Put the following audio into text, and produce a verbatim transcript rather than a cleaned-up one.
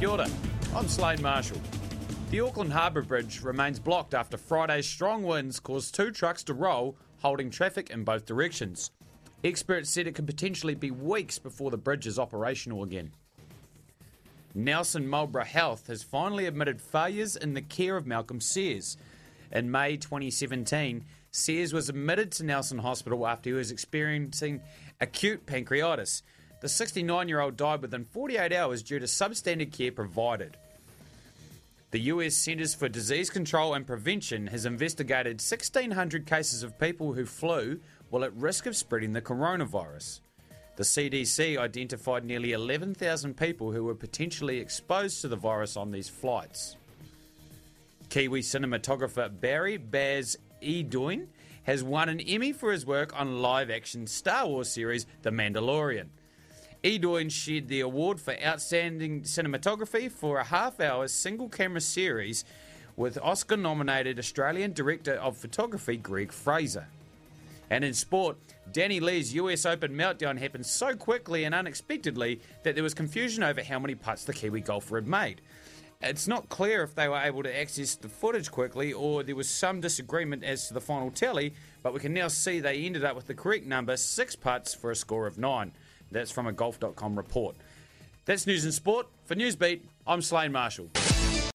Kia ora, I'm Slade Marshall. The Auckland Harbour Bridge remains blocked after Friday's strong winds caused two trucks to roll, holding traffic in both directions. Experts said it could potentially be weeks before the bridge is operational again. Nelson Marlborough Health has finally admitted failures in the care of Malcolm Sears. In May twenty seventeen, Sears was admitted to Nelson Hospital after he was experiencing acute pancreatitis. The sixty-nine-year-old died within forty-eight hours due to substandard care provided. The U S Centers for Disease Control and Prevention has investigated sixteen hundred cases of people who flew while at risk of spreading the coronavirus. The C D C identified nearly eleven thousand people who were potentially exposed to the virus on these flights. Kiwi cinematographer Barry Baz Idoine has won an Emmy for his work on live-action Star Wars series The Mandalorian. Idoine shared the award for Outstanding Cinematography for a half-hour single-camera series with Oscar-nominated Australian Director of Photography Greg Fraser. And in sport, Danny Lee's U S Open meltdown happened so quickly and unexpectedly that there was confusion over how many putts the Kiwi golfer had made. It's not clear if they were able to access the footage quickly or there was some disagreement as to the final tally, but we can now see they ended up with the correct number, six putts for a score of nine. That's from a golf dot com report. That's news and sport. For Newsbeat, I'm Slade Marshall.